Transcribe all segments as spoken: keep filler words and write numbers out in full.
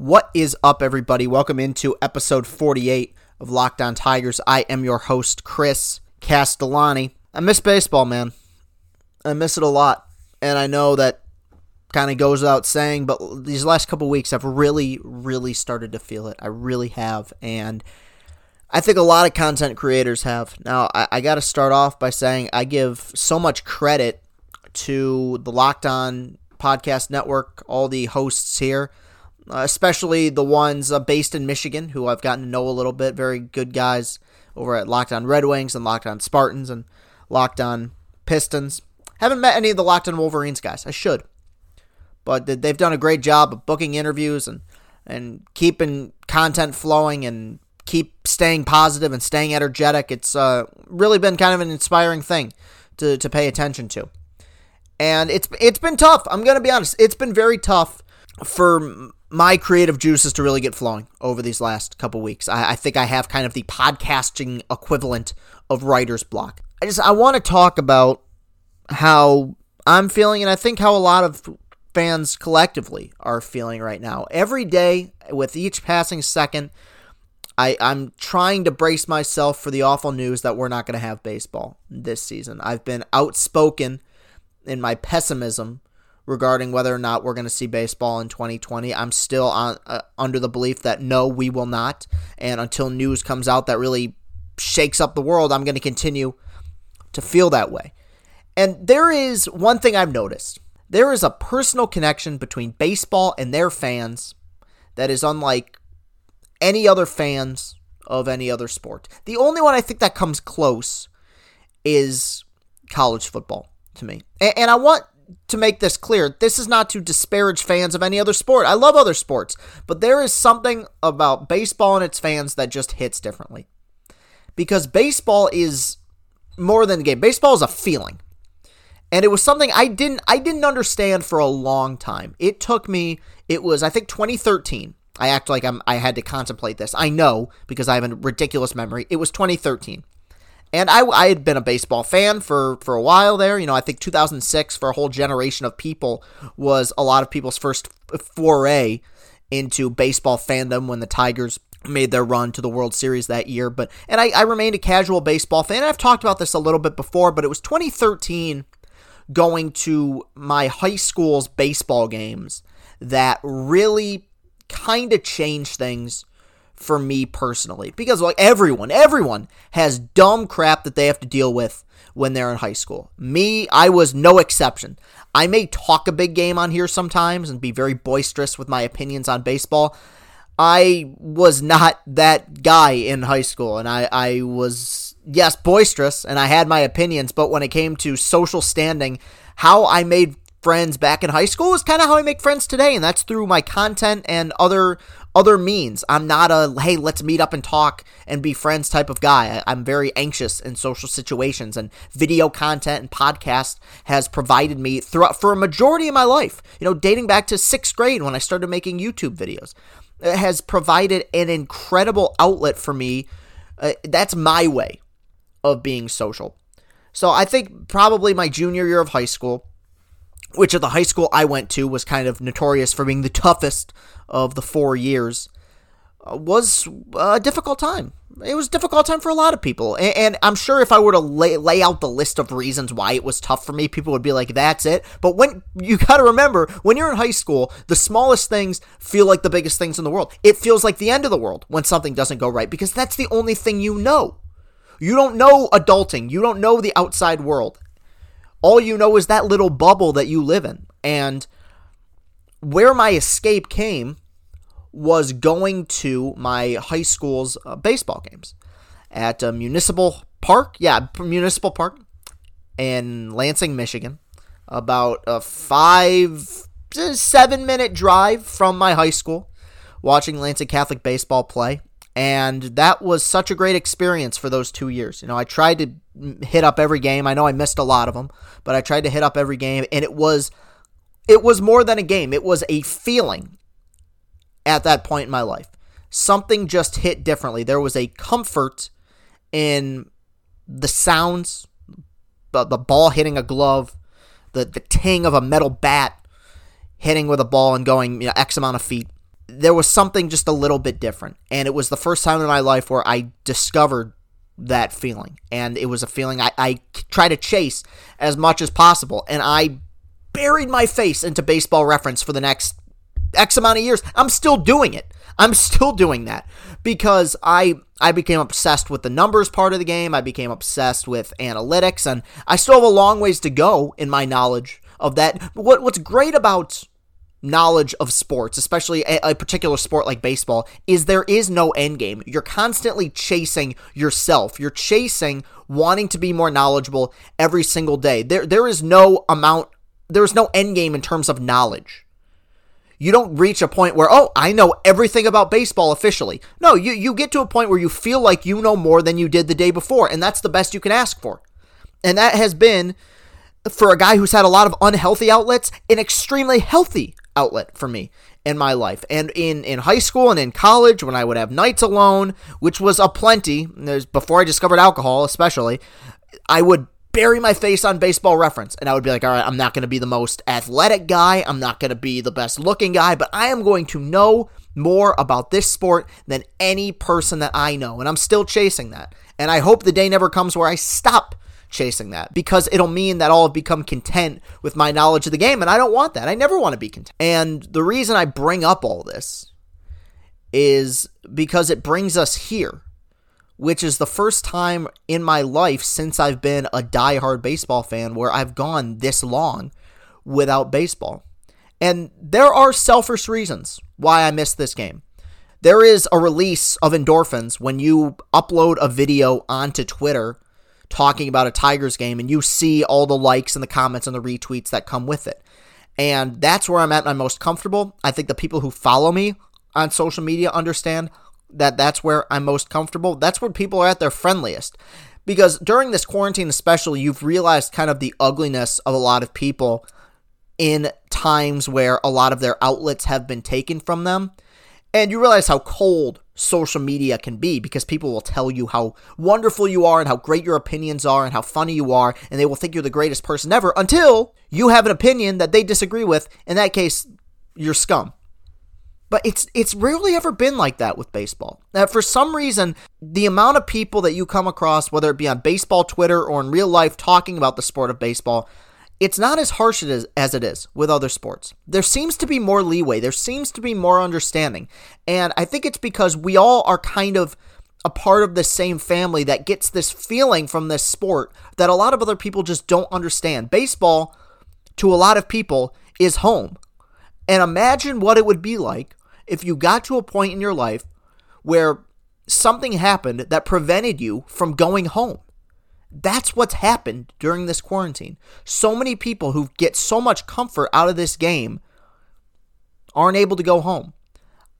What is up, everybody? Welcome into episode forty-eight of Locked On Tigers. I am your host, Chris Castellani. I miss baseball, man. I miss it a lot. And I know that kind of goes without saying, but these last couple weeks, I've really, really started to feel it. I really have. And I think a lot of content creators have. Now, I, I got to start off by saying I give so much credit to the Locked On Podcast Network, all the hosts here. Uh, especially the ones uh, based in Michigan, who I've gotten to know a little bit. Very good guys over at Locked On Red Wings and Locked On Spartans and Locked On Pistons. Haven't met any of the Locked On Wolverines guys. I should. But they've done a great job of booking interviews and, and keeping content flowing and keep staying positive and staying energetic. It's uh, really been kind of an inspiring thing to, to pay attention to. And it's it's been tough. I'm going to be honest. It's been very tough for my creative juices to really get flowing over these last couple weeks. I, I think I have kind of the podcasting equivalent of writer's block. I just, I want to talk about how I'm feeling, and I think how a lot of fans collectively are feeling right now. Every day, with each passing second, I, I'm trying to brace myself for the awful news that we're not going to have baseball this season. I've been outspoken in my pessimism regarding whether or not we're going to see baseball in twenty twenty. I'm still on, uh, under the belief that no, we will not. And until news comes out that really shakes up the world, I'm going to continue to feel that way. And there is one thing I've noticed. There is a personal connection between baseball and their fans that is unlike any other fans of any other sport. The only one I think that comes close is college football to me. And, and I want to make this clear, this is not to disparage fans of any other sport. I love other sports, but there is something about baseball and its fans that just hits differently. Because baseball is more than a game. Baseball is a feeling. And it was something I didn't I didn't understand for a long time. It took me, it was I think twenty thirteen. I act like I'm I had to contemplate this. I know because I have a ridiculous memory. It was twenty thirteen. And I, I had been a baseball fan for, for a while there. You know, I think two thousand six for a whole generation of people was a lot of people's first foray into baseball fandom when the Tigers made their run to the World Series that year. But and I, I remained a casual baseball fan. I've talked about this a little bit before, but it was twenty thirteen going to my high school's baseball games that really kind of changed things for me personally, because like everyone, everyone has dumb crap that they have to deal with when they're in high school. Me, I was no exception. I may talk a big game on here sometimes and be very boisterous with my opinions on baseball. I was not that guy in high school, and I, I was, yes, boisterous, and I had my opinions, but when it came to social standing, how I made friends back in high school is kind of how I make friends today, and that's through my content and other other means. I'm not a, hey, let's meet up and talk and be friends type of guy. I, I'm very anxious in social situations, and video content and podcast has provided me throughout for a majority of my life, you know, dating back to sixth grade when I started making YouTube videos. It has provided an incredible outlet for me. Uh, that's my way of being social. So I think probably my junior year of high school, which at the high school I went to was kind of notorious for being the toughest of the four years, uh, was a difficult time. It was a difficult time for a lot of people. And, and I'm sure if I were to lay, lay out the list of reasons why it was tough for me, people would be like, that's it. But when you got to remember, when you're in high school, the smallest things feel like the biggest things in the world. It feels like the end of the world when something doesn't go right, because that's the only thing you know. You don't know adulting. You don't know the outside world. All you know is that little bubble that you live in. And where my escape came was going to my high school's uh, baseball games at uh, Municipal Park. Yeah, Municipal Park in Lansing, Michigan. About a five, seven minute drive from my high school, watching Lansing Catholic baseball play. And that was such a great experience for those two years. You know, I tried to hit up every game. I know I missed a lot of them, but I tried to hit up every game, and it was it was more than a game. It was a feeling at that point in my life. Something just hit differently. There was a comfort in the sounds, the, the ball hitting a glove, the, the ting of a metal bat hitting with a ball and going, you know, X amount of feet. there was something just a little bit different. And it was the first time in my life where I discovered that feeling. And it was a feeling I, I try to chase as much as possible. And I buried my face into Baseball Reference for the next X amount of years. I'm still doing it. I'm still doing that because I I became obsessed with the numbers part of the game. I became obsessed with analytics, and I still have a long ways to go in my knowledge of that. But what what's great about knowledge of sports, especially a, a particular sport like baseball, is there is no end game. You're constantly chasing yourself. You're chasing wanting to be more knowledgeable every single day. There there is no amount. There is no end game in terms of knowledge. You don't reach a point where, oh, I know everything about baseball officially. No, you, you get to a point where you feel like you know more than you did the day before, and that's the best you can ask for. And that has been, for a guy who's had a lot of unhealthy outlets, an extremely healthy outlet for me in my life. And in, in high school and in college, when I would have nights alone, which was a plenty, there's, before I discovered alcohol especially, I would bury my face on Baseball Reference, and I would be like, all right, I'm not going to be the most athletic guy, I'm not going to be the best looking guy, but I am going to know more about this sport than any person that I know, and I'm still chasing that, and I hope the day never comes where I stop chasing that, because it'll mean that I'll have become content with my knowledge of the game, and I don't want that. I never want to be content. And the reason I bring up all this is because it brings us here, which is the first time in my life since I've been a diehard baseball fan where I've gone this long without baseball. And there are selfish reasons why I missed this game. There is a release of endorphins when you upload a video onto Twitter talking about a Tigers game and you see all the likes and the comments and the retweets that come with it. And that's where I'm at my most comfortable. I think the people who follow me on social media understand that that's where I'm most comfortable. That's where people are at their friendliest. Because during this quarantine especially, you've realized kind of the ugliness of a lot of people in times where a lot of their outlets have been taken from them. And you realize how cold social media can be, because people will tell you how wonderful you are and how great your opinions are and how funny you are, and they will think you're the greatest person ever until you have an opinion that they disagree with. In that case, you're scum. But it's it's rarely ever been like that with baseball. Now, for some reason, the amount of people that you come across, whether it be on baseball Twitter or in real life talking about the sport of baseball, it's not as harsh as, as it is with other sports. There seems to be more leeway. There seems to be more understanding. And I think it's because we all are kind of a part of the same family that gets this feeling from this sport that a lot of other people just don't understand. Baseball, to a lot of people, is home. And imagine what it would be like if you got to a point in your life where something happened that prevented you from going home. That's what's happened during this quarantine. So many people who get so much comfort out of this game aren't able to go home.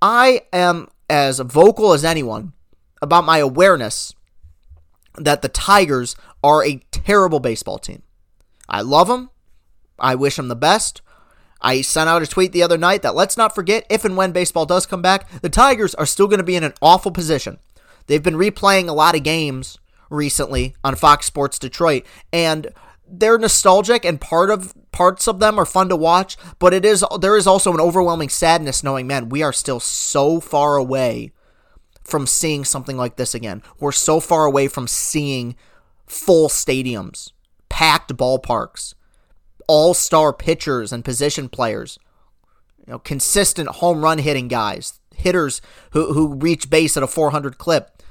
I am as vocal as anyone about my awareness that the Tigers are a terrible baseball team. I love them. I wish them the best. I sent out a tweet the other night that let's not forget, if and when baseball does come back, the Tigers are still going to be in an awful position. They've been replaying a lot of games recently on Fox Sports Detroit, and they're nostalgic, and part of parts of them are fun to watch, but it is there is also an overwhelming sadness knowing, man, we are still so far away from seeing something like this again. We're so far away from seeing full stadiums, packed ballparks, all-star pitchers and position players, you know, consistent home run hitting guys, hitters who, who reach base at a four hundred clip.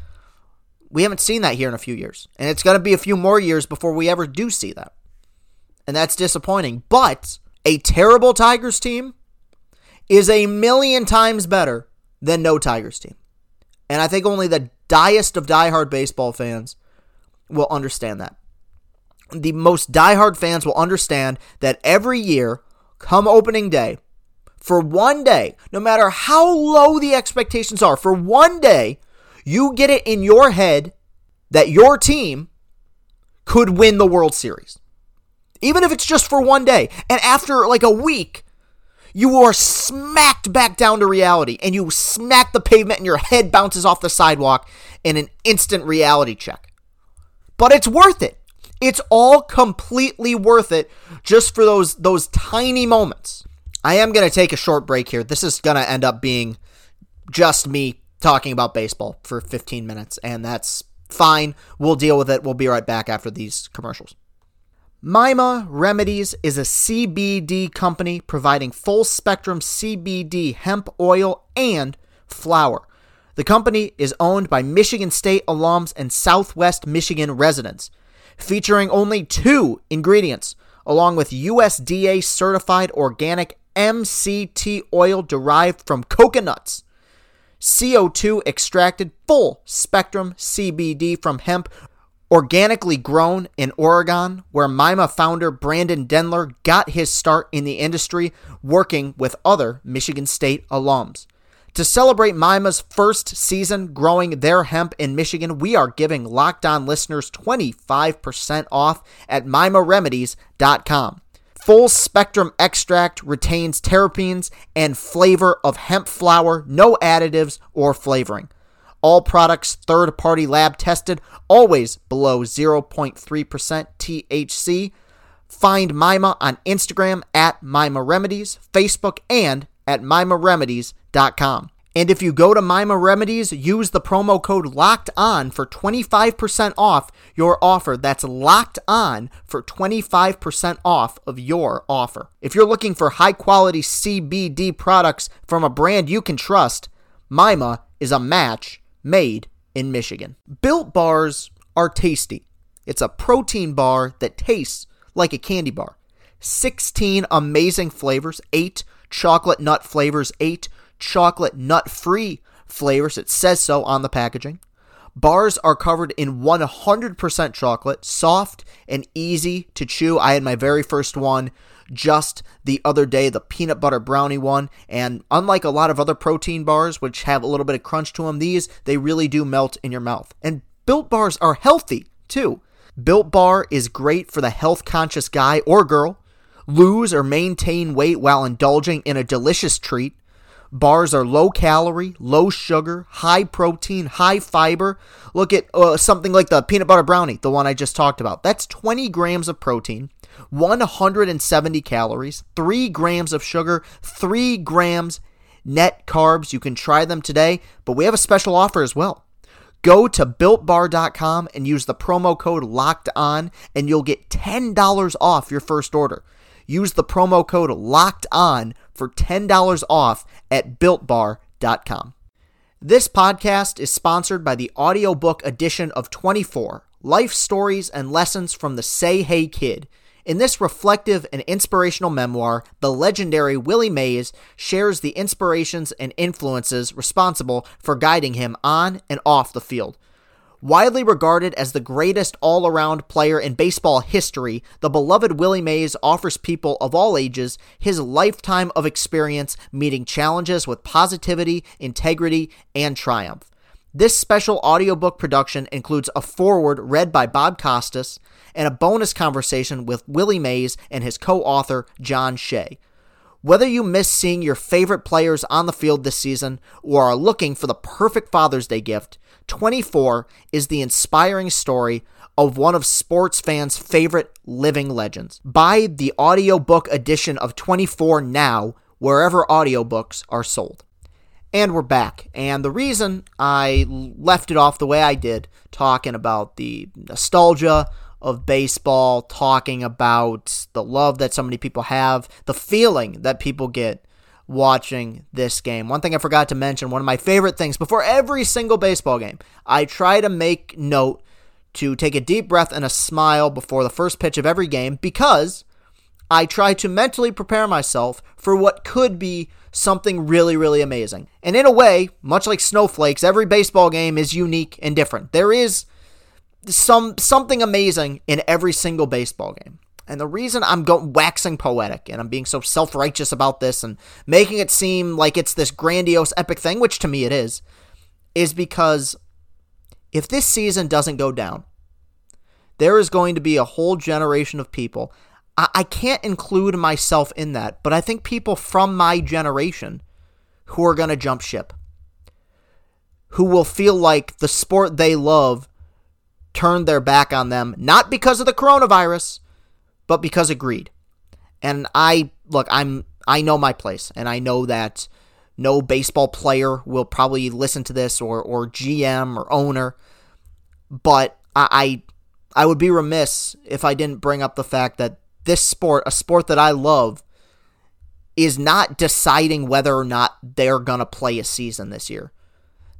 We haven't seen that here in a few years, and it's going to be a few more years before we ever do see that, and that's disappointing. But a terrible Tigers team is a million times better than no Tigers team, and I think only the diest of diehard baseball fans will understand that. The most diehard fans will understand that every year, come opening day, for one day, no matter how low the expectations are, for one day, you get it in your head that your team could win the World Series. Even if it's just for one day. And after like a week, you are smacked back down to reality, and you smack the pavement and your head bounces off the sidewalk in an instant reality check. But it's worth it. It's all completely worth it just for those those tiny moments. I am going to take a short break here. This is going to end up being just me talking about baseball for fifteen minutes, and that's fine. We'll deal with it. We'll be right back after these commercials. Mima Remedies is a C B D company providing full-spectrum C B D hemp oil and flower. The company is owned by Michigan State alums and Southwest Michigan residents, featuring only two ingredients, along with U S D A-certified organic M C T oil derived from coconuts, C O two extracted full-spectrum C B D from hemp, organically grown in Oregon, where Mima founder Brandon Denler got his start in the industry working with other Michigan State alums. To celebrate Mima's first season growing their hemp in Michigan, we are giving Locked On listeners twenty-five percent off at mima remedies dot com. Full spectrum extract retains terpenes and flavor of hemp flower, no additives or flavoring. All products third-party lab tested, always below zero point three percent T H C. Find Mima on Instagram at Mima Remedies, Facebook, and at mima remedies dot com. And if you go to Mima Remedies, use the promo code LOCKEDON for twenty-five percent off your offer. That's LOCKEDON for twenty-five percent off of your offer. If you're looking for high-quality C B D products from a brand you can trust, Mima is a match made in Michigan. Built Bars are tasty. It's a protein bar that tastes like a candy bar. sixteen amazing flavors, eight chocolate nut flavors, eight chocolate nut-free flavors. It says so on the packaging. Bars are covered in one hundred percent chocolate, soft and easy to chew. I had my very first one just the other day, the peanut butter brownie one, and unlike a lot of other protein bars, which have a little bit of crunch to them, these, they really do melt in your mouth. And Built Bars are healthy, too. Built Bar is great for the health-conscious guy or girl. Lose or maintain weight while indulging in a delicious treat. Bars are low-calorie, low-sugar, high-protein, high-fiber. Look at uh, something like the peanut butter brownie, the one I just talked about. That's twenty grams of protein, one hundred seventy calories, three grams of sugar, three grams net carbs. You can try them today, but we have a special offer as well. Go to built bar dot com and use the promo code LOCKEDON, and you'll get ten dollars off your first order. Use the promo code LOCKEDON for ten dollars off at built bar dot com. This podcast is sponsored by the audiobook edition of twenty-four, Life Stories and Lessons from the Say Hey Kid. In this reflective and inspirational memoir, the legendary Willie Mays shares the inspirations and influences responsible for guiding him on and off the field. Widely regarded as the greatest all-around player in baseball history, the beloved Willie Mays offers people of all ages his lifetime of experience meeting challenges with positivity, integrity, and triumph. This special audiobook production includes a foreword read by Bob Costas and a bonus conversation with Willie Mays and his co-author, John Shea. Whether you miss seeing your favorite players on the field this season or are looking for the perfect Father's Day gift, twenty-four is the inspiring story of one of sports fans' favorite living legends. Buy the audiobook edition of twenty-four now, wherever audiobooks are sold. And we're back. And the reason I left it off the way I did, talking about the nostalgia of baseball, talking about the love that so many people have, the feeling that people get watching this game. One thing I forgot to mention, one of my favorite things before every single baseball game, I try to make note to take a deep breath and a smile before the first pitch of every game, because I try to mentally prepare myself for what could be something really, really amazing. And in a way, much like snowflakes, every baseball game is unique and different. There is Some something amazing in every single baseball game. And the reason I'm go- waxing poetic and I'm being so self-righteous about this and making it seem like it's this grandiose epic thing, which to me it is, is because if this season doesn't go down, there is going to be a whole generation of people. I, I can't include myself in that, but I think people from my generation who are going to jump ship, who will feel like the sport they love turned their back on them, not because of the coronavirus, but because of greed. And I, look, I'm, I know my place, and I know that No baseball player will probably listen to this, or or G M or owner, but I I would be remiss if I didn't bring up the fact that this sport, a sport that I love, is not deciding whether or not they're going to play a season this year.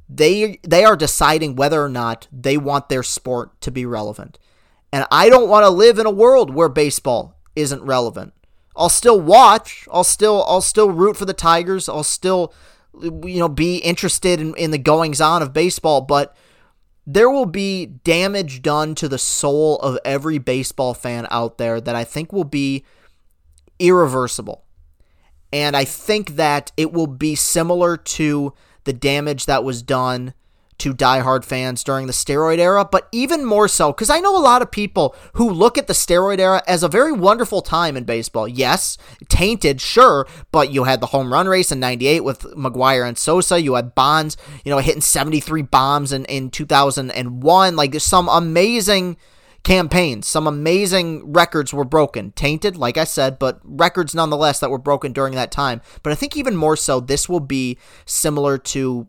They they are deciding whether or not they want their sport to be relevant. And I don't want to live in a world where baseball isn't relevant. I'll still watch. I'll still I'll still root for the Tigers. I'll still, you know, be interested in, in the goings-on of baseball, but there will be damage done to the soul of every baseball fan out there that I think will be irreversible. And I think that it will be similar to the damage that was done to diehard fans during the steroid era, but even more so, because I know a lot of people who look at the steroid era as a very wonderful time in baseball. Yes, tainted, sure, but you had the home run race in ninety-eight with McGuire and Sosa. You had Bonds, you know, hitting seventy-three bombs in, in two thousand one. Like, there's some amazing campaigns, some amazing records were broken. Tainted, like I said, but records nonetheless that were broken during that time. But I think even more so, this will be similar to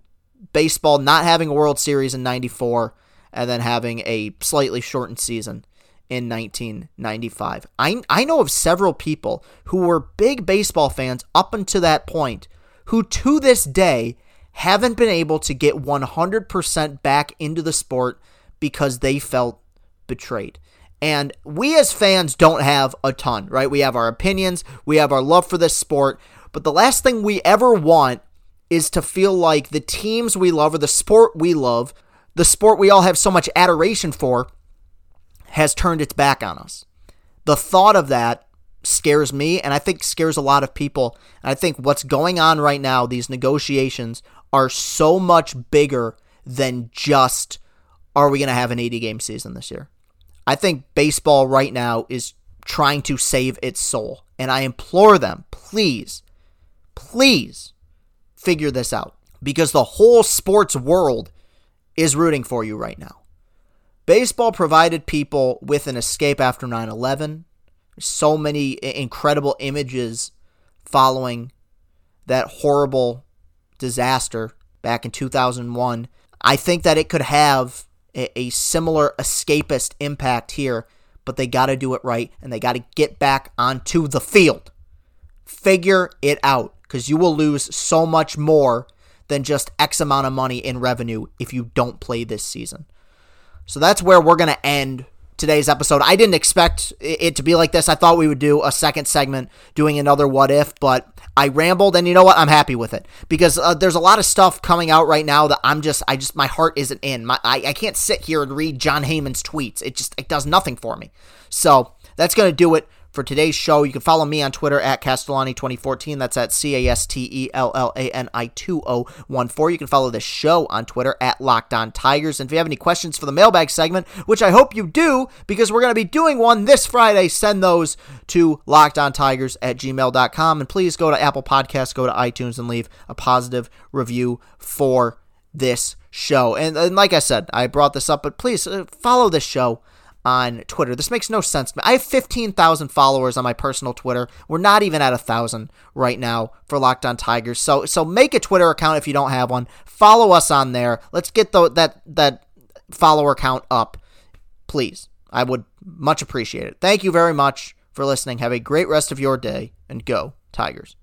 baseball not having a World Series in ninety-four and then having a slightly shortened season in nineteen ninety-five. I I know of several people who were big baseball fans up until that point who to this day haven't been able to get one hundred percent back into the sport because they felt betrayed. And we as fans don't have a ton, right? We have our opinions, we have our love for this sport, but the last thing we ever want is to feel like the teams we love or the sport we love, the sport we all have so much adoration for, has turned its back on us. The thought of that scares me, and I think scares a lot of people. And I think what's going on right now, these negotiations are so much bigger than just, are we going to have an eighty-game season this year? I think baseball right now is trying to save its soul, and I implore them, please, please, figure this out, because the whole sports world is rooting for you right now. Baseball provided people with an escape after nine eleven. So many incredible images following that horrible disaster back in two thousand one. I think that it could have a, a similar escapist impact here, but they got to do it right, and they got to get back onto the field. Figure it out, because you will lose so much more than just X amount of money in revenue if you don't play this season. So that's where we're going to end today's episode. I didn't expect it to be like this. I thought we would do a second segment doing another what if, but I rambled, and you know what? I'm happy with it, because uh, there's a lot of stuff coming out right now that I'm just, I just, my heart isn't in. My, I, I can't sit here and read John Heyman's tweets. It just, it does nothing for me. So that's going to do it for today's show. You can follow me on Twitter at Castellani twenty fourteen. That's at C A S T E L L A N I two oh one four. You can follow the show on Twitter at Locked On Tigers. And if you have any questions for the mailbag segment, which I hope you do, because we're going to be doing one this Friday, send those to LockedOnTigers at gmail dot com. And please go to Apple Podcasts, go to iTunes, and leave a positive review for this show. And, and like I said, I brought this up, but please follow this show on Twitter. This makes no sense to me. I have fifteen thousand followers on my personal Twitter. We're not even at one thousand right now for Locked On Tigers. So so make a Twitter account if you don't have one. Follow us on there. Let's get the, that, that follower count up, please. I would much appreciate it. Thank you very much for listening. Have a great rest of your day, and go Tigers.